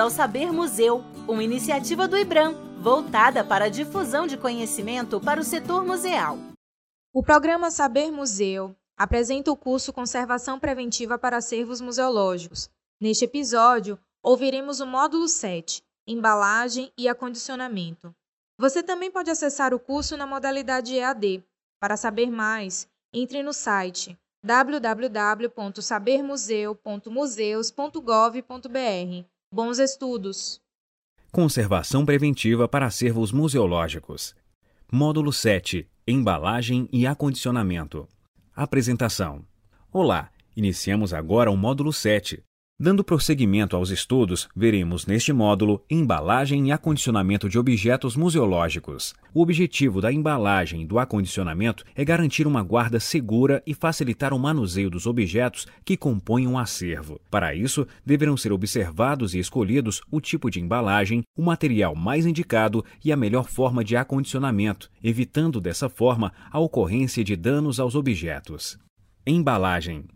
ao Saber Museu, uma iniciativa do Ibram, voltada para a difusão de conhecimento para o setor museal. O Programa Saber Museu apresenta o curso Conservação Preventiva para Acervos Museológicos. Neste episódio, ouviremos o módulo 7, Embalagem e Acondicionamento. Você também pode acessar o curso na modalidade EAD. Para saber mais, entre no site www.sabermuseu.museus.gov.br. Bons estudos! Conservação Preventiva para Acervos Museológicos. Módulo 7. Embalagem e Acondicionamento. Apresentação. Olá, iniciamos agora o módulo 7. Dando prosseguimento aos estudos, veremos neste módulo embalagem e acondicionamento de objetos museológicos. O objetivo da embalagem e do acondicionamento é garantir uma guarda segura e facilitar o manuseio dos objetos que compõem um acervo. Para isso, deverão ser observados e escolhidos o tipo de embalagem, o material mais indicado e a melhor forma de acondicionamento, evitando dessa forma a ocorrência de danos aos objetos. Embalagem.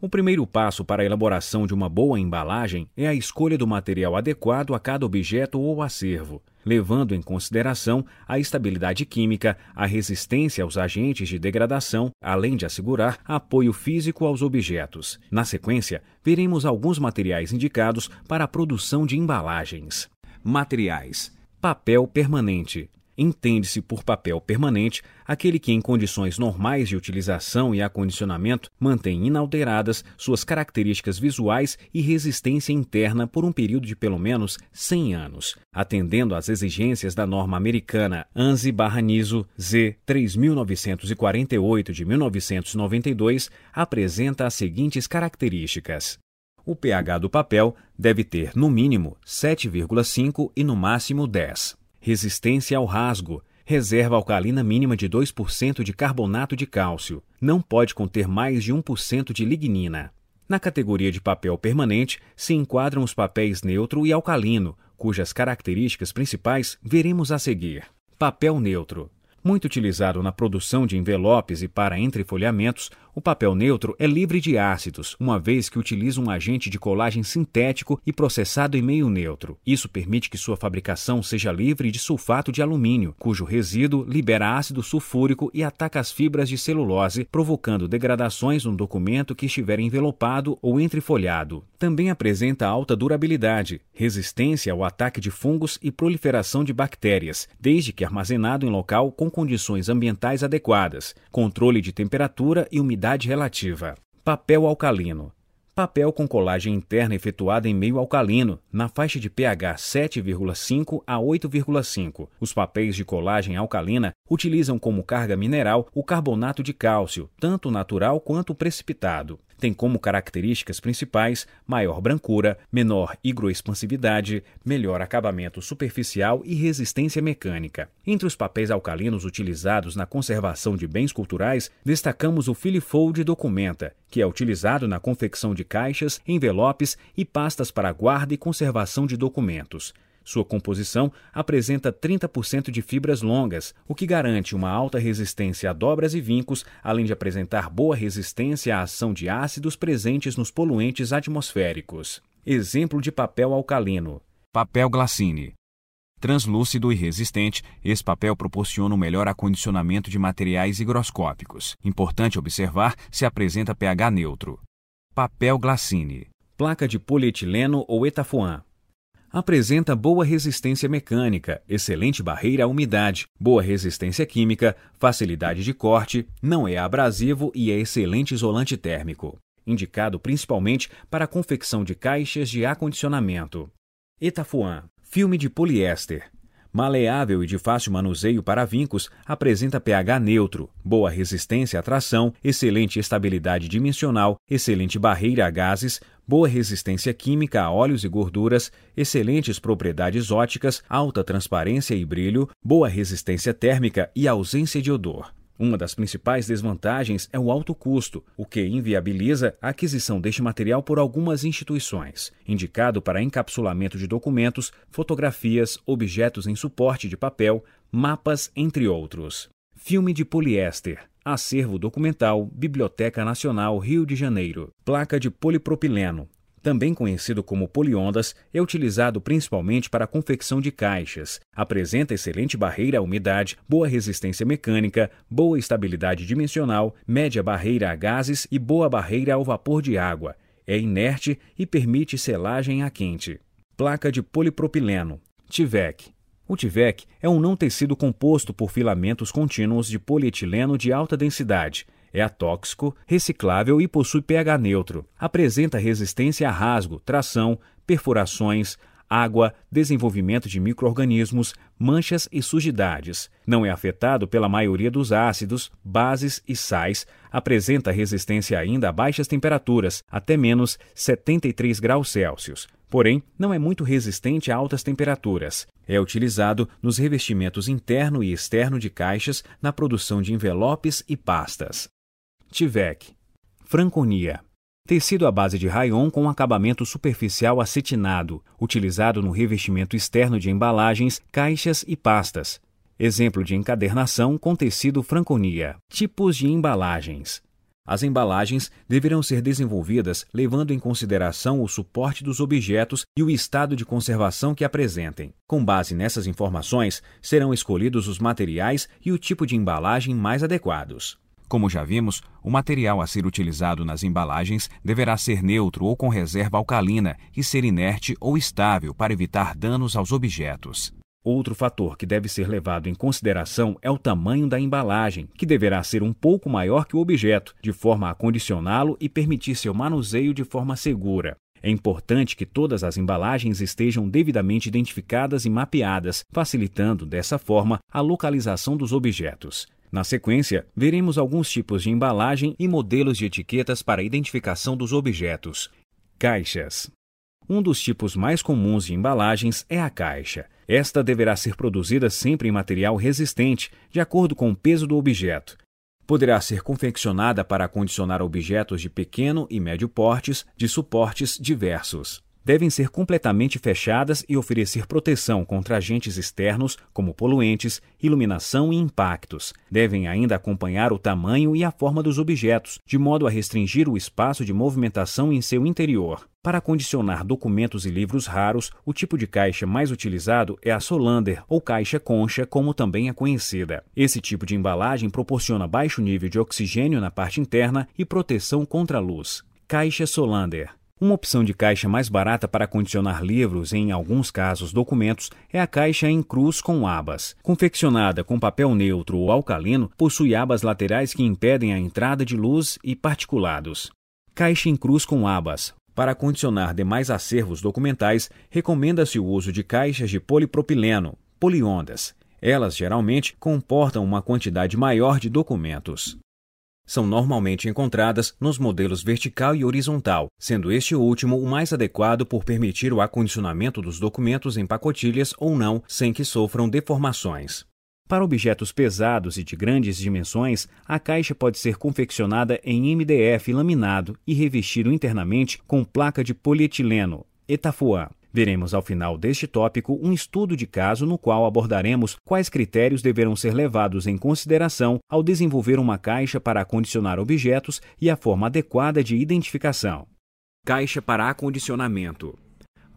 O primeiro passo para a elaboração de uma boa embalagem é a escolha do material adequado a cada objeto ou acervo, levando em consideração a estabilidade química, a resistência aos agentes de degradação, além de assegurar apoio físico aos objetos. Na sequência, veremos alguns materiais indicados para a produção de embalagens. Materiais: papel permanente. Entende-se por papel permanente aquele que, em condições normais de utilização e acondicionamento, mantém inalteradas suas características visuais e resistência interna por um período de pelo menos 100 anos, atendendo às exigências da norma americana ANSI/NISO Z39.48 de 1992, apresenta as seguintes características. O pH do papel deve ter, no mínimo, 7,5 e no máximo 10. Resistência ao rasgo. Reserva alcalina mínima de 2% de carbonato de cálcio. Não pode conter mais de 1% de lignina. Na categoria de papel permanente, se enquadram os papéis neutro e alcalino, cujas características principais veremos a seguir. Papel neutro. Muito utilizado na produção de envelopes e para entrefolhamentos, o papel neutro é livre de ácidos, uma vez que utiliza um agente de colagem sintético e processado em meio neutro. Isso permite que sua fabricação seja livre de sulfato de alumínio, cujo resíduo libera ácido sulfúrico e ataca as fibras de celulose, provocando degradações no documento que estiver envelopado ou entrefolhado. Também apresenta alta durabilidade, resistência ao ataque de fungos e proliferação de bactérias, desde que armazenado em local com condições ambientais adequadas, controle de temperatura e umidade relativa. Papel alcalino. Papel com colagem interna efetuada em meio alcalino, na faixa de pH 7,5 a 8,5. Os papéis de colagem alcalina utilizam como carga mineral o carbonato de cálcio, tanto natural quanto precipitado. Tem como características principais maior brancura, menor higroexpansividade, melhor acabamento superficial e resistência mecânica. Entre os papéis alcalinos utilizados na conservação de bens culturais, destacamos o Filifold Documenta, que é utilizado na confecção de caixas, envelopes e pastas para guarda e conservação de documentos. Sua composição apresenta 30% de fibras longas, o que garante uma alta resistência a dobras e vincos, além de apresentar boa resistência à ação de ácidos presentes nos poluentes atmosféricos. Exemplo de papel alcalino: papel glacine. Translúcido e resistente, esse papel proporciona um melhor acondicionamento de materiais higroscópicos. Importante observar, se apresenta pH neutro. Papel glacine. Placa de polietileno ou Ethafoam. Apresenta boa resistência mecânica, excelente barreira à umidade, boa resistência química, facilidade de corte, não é abrasivo e é excelente isolante térmico. Indicado principalmente para a confecção de caixas de acondicionamento. Ethafoam, filme de poliéster. Maleável e de fácil manuseio para vincos, apresenta pH neutro, boa resistência à tração, excelente estabilidade dimensional, excelente barreira a gases, boa resistência química a óleos e gorduras, excelentes propriedades óticas, alta transparência e brilho, boa resistência térmica e ausência de odor. Uma das principais desvantagens é o alto custo, o que inviabiliza a aquisição deste material por algumas instituições. Indicado para encapsulamento de documentos, fotografias, objetos em suporte de papel, mapas, entre outros. Filme de poliéster. Acervo documental, Biblioteca Nacional, Rio de Janeiro. Placa de polipropileno. também conhecido como poliondas, é utilizado principalmente para a confecção de caixas. Apresenta excelente barreira à umidade, boa resistência mecânica, boa estabilidade dimensional, média barreira a gases e boa barreira ao vapor de água. É inerte e permite selagem a quente. Placa de polipropileno, Tyvek. O Tyvek é um não tecido composto por filamentos contínuos de polietileno de alta densidade. É atóxico, reciclável e possui pH neutro. Apresenta resistência a rasgo, tração, perfurações, água, desenvolvimento de micro-organismos, manchas e sujidades. Não é afetado pela maioria dos ácidos, bases e sais. Apresenta resistência ainda a baixas temperaturas, até menos 73 graus Celsius. Porém, não é muito resistente a altas temperaturas. É utilizado nos revestimentos interno e externo de caixas, na produção de envelopes e pastas. Tyvek. Franconia. Tecido à base de rayon com acabamento superficial acetinado, utilizado no revestimento externo de embalagens, caixas e pastas. Exemplo de encadernação com tecido franconia. Tipos de embalagens. As embalagens deverão ser desenvolvidas levando em consideração o suporte dos objetos e o estado de conservação que apresentem. Com base nessas informações, serão escolhidos os materiais e o tipo de embalagem mais adequados. Como já vimos, o material a ser utilizado nas embalagens deverá ser neutro ou com reserva alcalina e ser inerte ou estável para evitar danos aos objetos. Outro fator que deve ser levado em consideração é o tamanho da embalagem, que deverá ser um pouco maior que o objeto, de forma a condicioná-lo e permitir seu manuseio de forma segura. É importante que todas as embalagens estejam devidamente identificadas e mapeadas, facilitando, dessa forma, a localização dos objetos. Na sequência, veremos alguns tipos de embalagem e modelos de etiquetas para a identificação dos objetos. Caixas. Um dos tipos mais comuns de embalagens é a caixa. Esta deverá ser produzida sempre em material resistente, de acordo com o peso do objeto. Poderá ser confeccionada para acondicionar objetos de pequeno e médio portes, de suportes diversos. Devem ser completamente fechadas e oferecer proteção contra agentes externos, como poluentes, iluminação e impactos. Devem ainda acompanhar o tamanho e a forma dos objetos, de modo a restringir o espaço de movimentação em seu interior. Para acondicionar documentos e livros raros, o tipo de caixa mais utilizado é a solander, ou caixa concha, como também é conhecida. Esse tipo de embalagem proporciona baixo nível de oxigênio na parte interna e proteção contra a luz. Caixa solander. Uma opção de caixa mais barata para acondicionar livros e, em alguns casos, documentos, é a caixa em cruz com abas. Confeccionada com papel neutro ou alcalino, possui abas laterais que impedem a entrada de luz e particulados. Caixa em cruz com abas. Para acondicionar demais acervos documentais, recomenda-se o uso de caixas de polipropileno, poliondas. Elas geralmente comportam uma quantidade maior de documentos. São normalmente encontradas nos modelos vertical e horizontal, sendo este último o mais adequado por permitir o acondicionamento dos documentos em pacotilhas ou não, sem que sofram deformações. Para objetos pesados e de grandes dimensões, a caixa pode ser confeccionada em MDF laminado e revestido internamente com placa de polietileno, Ethafoam. Veremos ao final deste tópico um estudo de caso no qual abordaremos quais critérios deverão ser levados em consideração ao desenvolver uma caixa para acondicionar objetos e a forma adequada de identificação. Caixa para acondicionamento.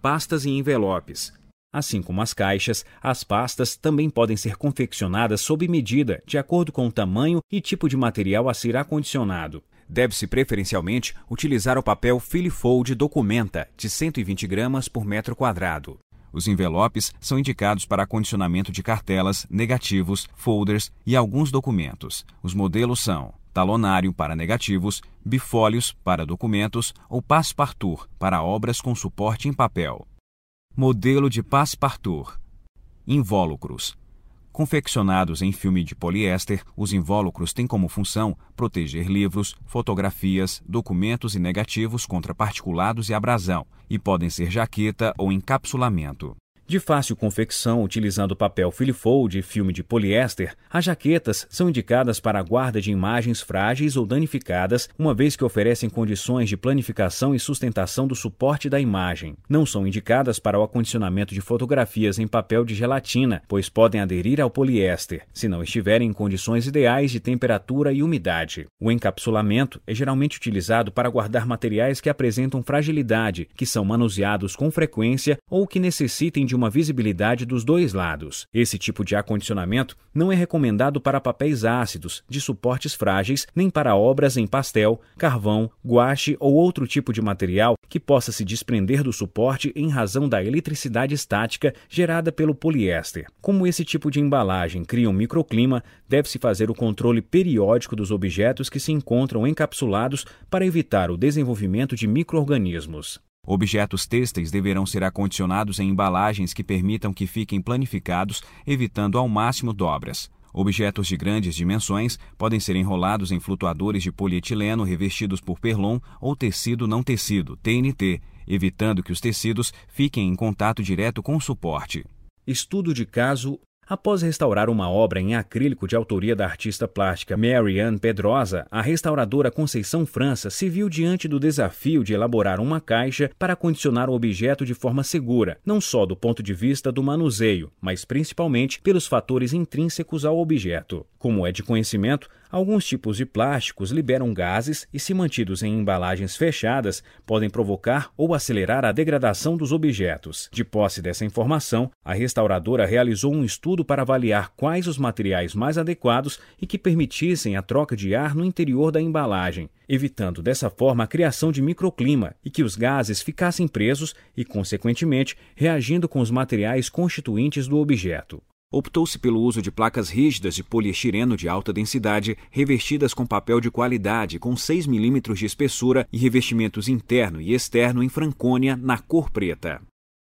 Pastas e envelopes. Assim como as caixas, as pastas também podem ser confeccionadas sob medida, de acordo com o tamanho e tipo de material a ser acondicionado. Deve-se preferencialmente utilizar o papel Filifold Documenta, de 120 gramas por metro quadrado. Os envelopes são indicados para acondicionamento de cartelas, negativos, folders e alguns documentos. Os modelos são talonário para negativos, bifólios para documentos ou passe-partout para obras com suporte em papel. Modelo de passe-partout. Invólucros. Confeccionados em filme de poliéster, os invólucros têm como função proteger livros, fotografias, documentos e negativos contra particulados e abrasão, e podem ser jaqueta ou encapsulamento. De fácil confecção, utilizando papel filifold e filme de poliéster, as jaquetas são indicadas para a guarda de imagens frágeis ou danificadas, uma vez que oferecem condições de planificação e sustentação do suporte da imagem. Não são indicadas para o acondicionamento de fotografias em papel de gelatina, pois podem aderir ao poliéster, se não estiverem em condições ideais de temperatura e umidade. O encapsulamento é geralmente utilizado para guardar materiais que apresentam fragilidade, que são manuseados com frequência ou que necessitem de uma visibilidade dos dois lados. Esse tipo de acondicionamento não é recomendado para papéis ácidos, de suportes frágeis, nem para obras em pastel, carvão, guache ou outro tipo de material que possa se desprender do suporte em razão da eletricidade estática gerada pelo poliéster. Como esse tipo de embalagem cria um microclima, deve-se fazer o controle periódico dos objetos que se encontram encapsulados para evitar o desenvolvimento de micro-organismos. Objetos têxteis deverão ser acondicionados em embalagens que permitam que fiquem planificados, evitando ao máximo dobras. Objetos de grandes dimensões podem ser enrolados em flutuadores de polietileno revestidos por perlon ou tecido não tecido, TNT, evitando que os tecidos fiquem em contato direto com o suporte. Estudo de caso. Após restaurar uma obra em acrílico de autoria da artista plástica Marianne Pedrosa, a restauradora Conceição França se viu diante do desafio de elaborar uma caixa para acondicionar o objeto de forma segura, não só do ponto de vista do manuseio, mas principalmente pelos fatores intrínsecos ao objeto. Como é de conhecimento, alguns tipos de plásticos liberam gases e, se mantidos em embalagens fechadas, podem provocar ou acelerar a degradação dos objetos. De posse dessa informação, a restauradora realizou um estudo para avaliar quais os materiais mais adequados e que permitissem a troca de ar no interior da embalagem, evitando dessa forma a criação de microclima e que os gases ficassem presos e, consequentemente, reagindo com os materiais constituintes do objeto. Optou-se pelo uso de placas rígidas de poliestireno de alta densidade, revestidas com papel de qualidade com 6 mm de espessura e revestimentos interno e externo em Franconia, na cor preta.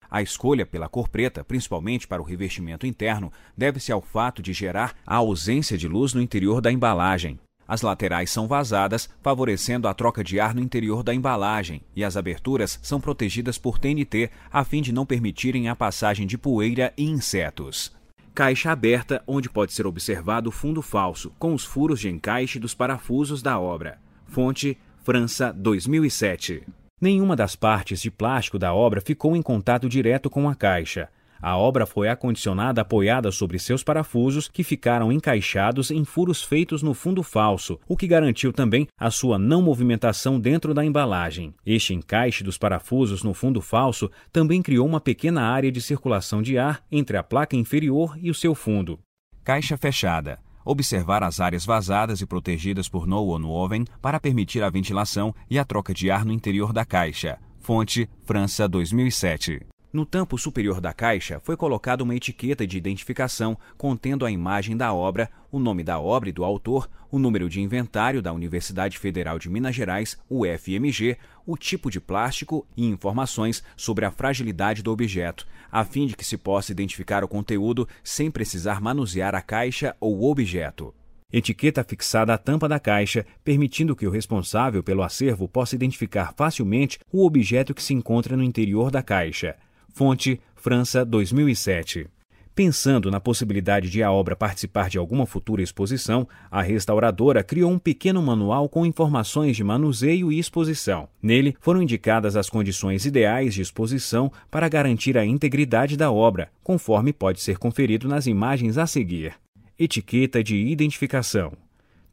A escolha pela cor preta, principalmente para o revestimento interno, deve-se ao fato de gerar a ausência de luz no interior da embalagem. As laterais são vazadas, favorecendo a troca de ar no interior da embalagem, e as aberturas são protegidas por TNT, a fim de não permitirem a passagem de poeira e insetos. Caixa aberta, onde pode ser observado o fundo falso, com os furos de encaixe dos parafusos da obra. Fonte, França, 2007. Nenhuma das partes de plástico da obra ficou em contato direto com a caixa. A obra foi acondicionada apoiada sobre seus parafusos, que ficaram encaixados em furos feitos no fundo falso, o que garantiu também a sua não movimentação dentro da embalagem. Este encaixe dos parafusos no fundo falso também criou uma pequena área de circulação de ar entre a placa inferior e o seu fundo. Caixa fechada. Observar as áreas vazadas e protegidas por no-on-oven para permitir a ventilação e a troca de ar no interior da caixa. Fonte, França, 2007. No tampo superior da caixa foi colocada uma etiqueta de identificação contendo a imagem da obra, o nome da obra e do autor, o número de inventário da Universidade Federal de Minas Gerais, UFMG, o tipo de plástico e informações sobre a fragilidade do objeto, a fim de que se possa identificar o conteúdo sem precisar manusear a caixa ou o objeto. Etiqueta fixada à tampa da caixa, permitindo que o responsável pelo acervo possa identificar facilmente o objeto que se encontra no interior da caixa. Fonte, França, 2007. Pensando na possibilidade de a obra participar de alguma futura exposição, a restauradora criou um pequeno manual com informações de manuseio e exposição. Nele foram indicadas as condições ideais de exposição para garantir a integridade da obra, conforme pode ser conferido nas imagens a seguir. Etiqueta de identificação.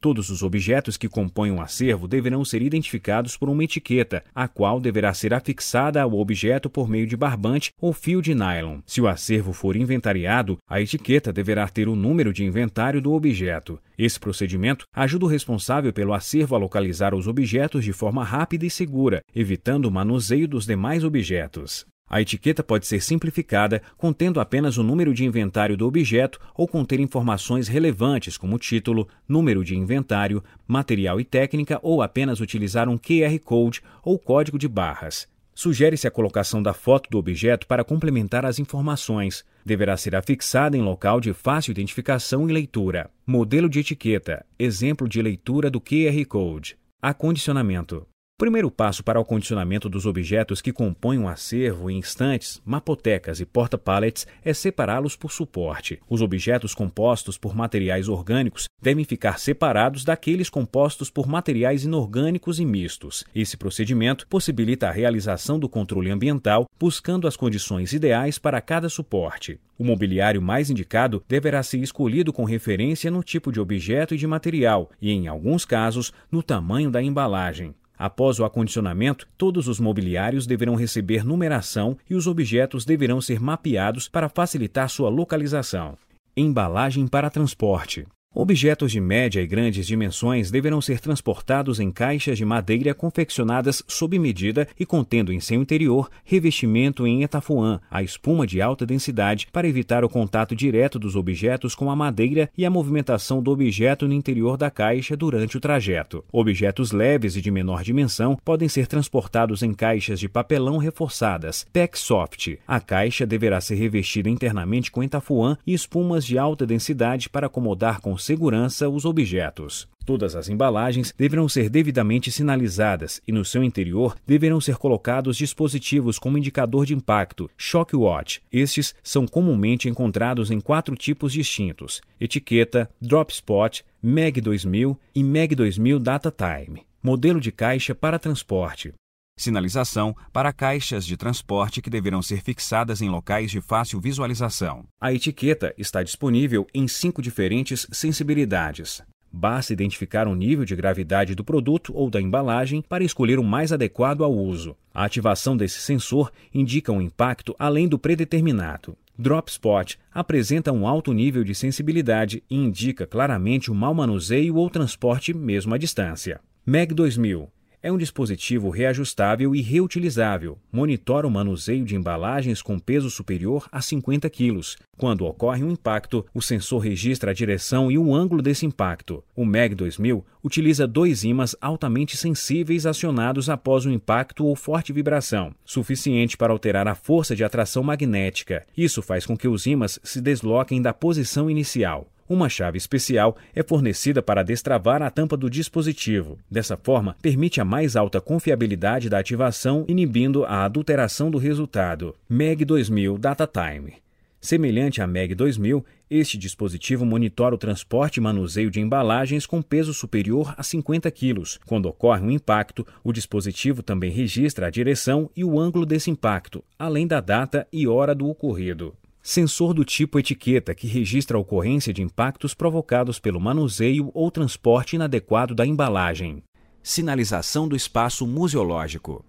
Todos os objetos que compõem um acervo deverão ser identificados por uma etiqueta, a qual deverá ser afixada ao objeto por meio de barbante ou fio de nylon. Se o acervo for inventariado, a etiqueta deverá ter o número de inventário do objeto. Esse procedimento ajuda o responsável pelo acervo a localizar os objetos de forma rápida e segura, evitando o manuseio dos demais objetos. A etiqueta pode ser simplificada, contendo apenas o número de inventário do objeto ou conter informações relevantes como título, número de inventário, material e técnica, ou apenas utilizar um QR Code ou código de barras. Sugere-se a colocação da foto do objeto para complementar as informações. Deverá ser afixada em local de fácil identificação e leitura. Modelo de etiqueta, exemplo de leitura do QR Code. Acondicionamento. O primeiro passo para o condicionamento dos objetos que compõem um acervo em estantes, mapotecas e porta-pallets é separá-los por suporte. Os objetos compostos por materiais orgânicos devem ficar separados daqueles compostos por materiais inorgânicos e mistos. Esse procedimento possibilita a realização do controle ambiental, buscando as condições ideais para cada suporte. O mobiliário mais indicado deverá ser escolhido com referência no tipo de objeto e de material e, em alguns casos, no tamanho da embalagem. Após o acondicionamento, todos os mobiliários deverão receber numeração e os objetos deverão ser mapeados para facilitar sua localização. Embalagem para transporte. Objetos de média e grandes dimensões deverão ser transportados em caixas de madeira confeccionadas sob medida e contendo em seu interior revestimento em Ethafoam, a espuma de alta densidade, para evitar o contato direto dos objetos com a madeira e a movimentação do objeto no interior da caixa durante o trajeto. Objetos leves e de menor dimensão podem ser transportados em caixas de papelão reforçadas, pack soft. A caixa deverá ser revestida internamente com Ethafoam e espumas de alta densidade para acomodar com segurança os objetos. Todas as embalagens deverão ser devidamente sinalizadas e no seu interior deverão ser colocados dispositivos como indicador de impacto, ShockWatch. Estes são comumente encontrados em 4 tipos distintos: etiqueta, DropSpot, MEG2000 e MEG2000 DataTime. Modelo de caixa para transporte. Sinalização para caixas de transporte que deverão ser fixadas em locais de fácil visualização. A etiqueta está disponível em 5 diferentes sensibilidades. Basta identificar o nível de gravidade do produto ou da embalagem para escolher o mais adequado ao uso. A ativação desse sensor indica um impacto além do predeterminado. DropSpot apresenta um alto nível de sensibilidade e indica claramente o mau manuseio ou transporte mesmo à distância. MEG2000 é um dispositivo reajustável e reutilizável. Monitora o manuseio de embalagens com peso superior a 50 kg. Quando ocorre um impacto, o sensor registra a direção e o ângulo desse impacto. O MEG2000 utiliza 2 ímãs altamente sensíveis acionados após um impacto ou forte vibração, suficiente para alterar a força de atração magnética. Isso faz com que os ímãs se desloquem da posição inicial. Uma chave especial é fornecida para destravar a tampa do dispositivo. Dessa forma, permite a mais alta confiabilidade da ativação, inibindo a adulteração do resultado. MEG2000 DataTime. Semelhante a MEG2000, este dispositivo monitora o transporte e manuseio de embalagens com peso superior a 50 kg. Quando ocorre um impacto, o dispositivo também registra a direção e o ângulo desse impacto, além da data e hora do ocorrido. Sensor do tipo etiqueta, que registra a ocorrência de impactos provocados pelo manuseio ou transporte inadequado da embalagem. Sinalização do espaço museológico.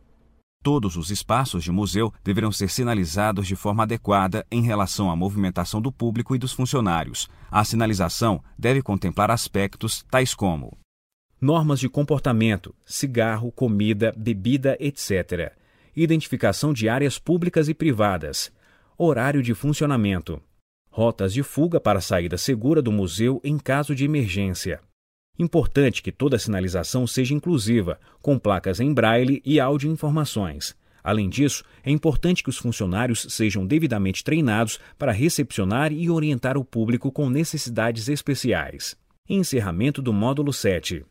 Todos os espaços de museu deverão ser sinalizados de forma adequada em relação à movimentação do público e dos funcionários. A sinalização deve contemplar aspectos tais como normas de comportamento, cigarro, comida, bebida, etc. Identificação de áreas públicas e privadas. Horário de funcionamento. Rotas de fuga para saída segura do museu em caso de emergência. Importante que toda a sinalização seja inclusiva, com placas em braille e áudio informações. Além disso, é importante que os funcionários sejam devidamente treinados para recepcionar e orientar o público com necessidades especiais. Encerramento do módulo 7.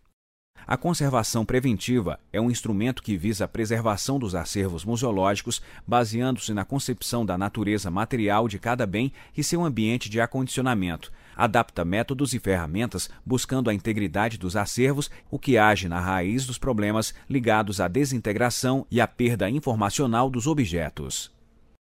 A conservação preventiva é um instrumento que visa a preservação dos acervos museológicos, baseando-se na concepção da natureza material de cada bem e seu ambiente de acondicionamento. Adapta métodos e ferramentas buscando a integridade dos acervos, o que age na raiz dos problemas ligados à desintegração e à perda informacional dos objetos.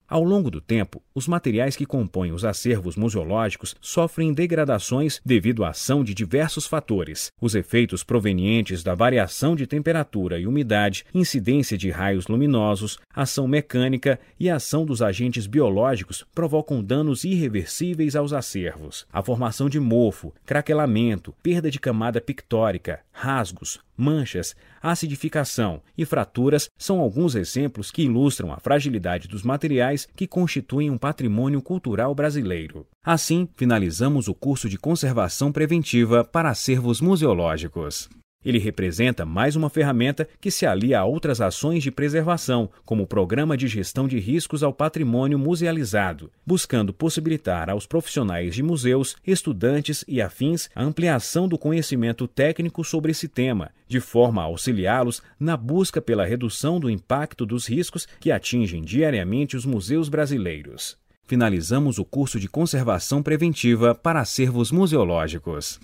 Ao longo do tempo, os materiais que compõem os acervos museológicos sofrem degradações devido à ação de diversos fatores. Os efeitos provenientes da variação de temperatura e umidade, incidência de raios luminosos, ação mecânica e a ação dos agentes biológicos provocam danos irreversíveis aos acervos. A formação de mofo, craquelamento, perda de camada pictórica, rasgos, manchas, acidificação e fraturas são alguns exemplos que ilustram a fragilidade dos materiais que constituem um patrimônio cultural brasileiro. Assim, finalizamos o curso de Conservação Preventiva para Acervos Museológicos. Ele representa mais uma ferramenta que se alia a outras ações de preservação, como o Programa de Gestão de Riscos ao Patrimônio Musealizado, buscando possibilitar aos profissionais de museus, estudantes e afins a ampliação do conhecimento técnico sobre esse tema, de forma a auxiliá-los na busca pela redução do impacto dos riscos que atingem diariamente os museus brasileiros. Finalizamos o curso de Conservação Preventiva para Acervos Museológicos.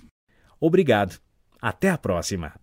Obrigado. Até a próxima!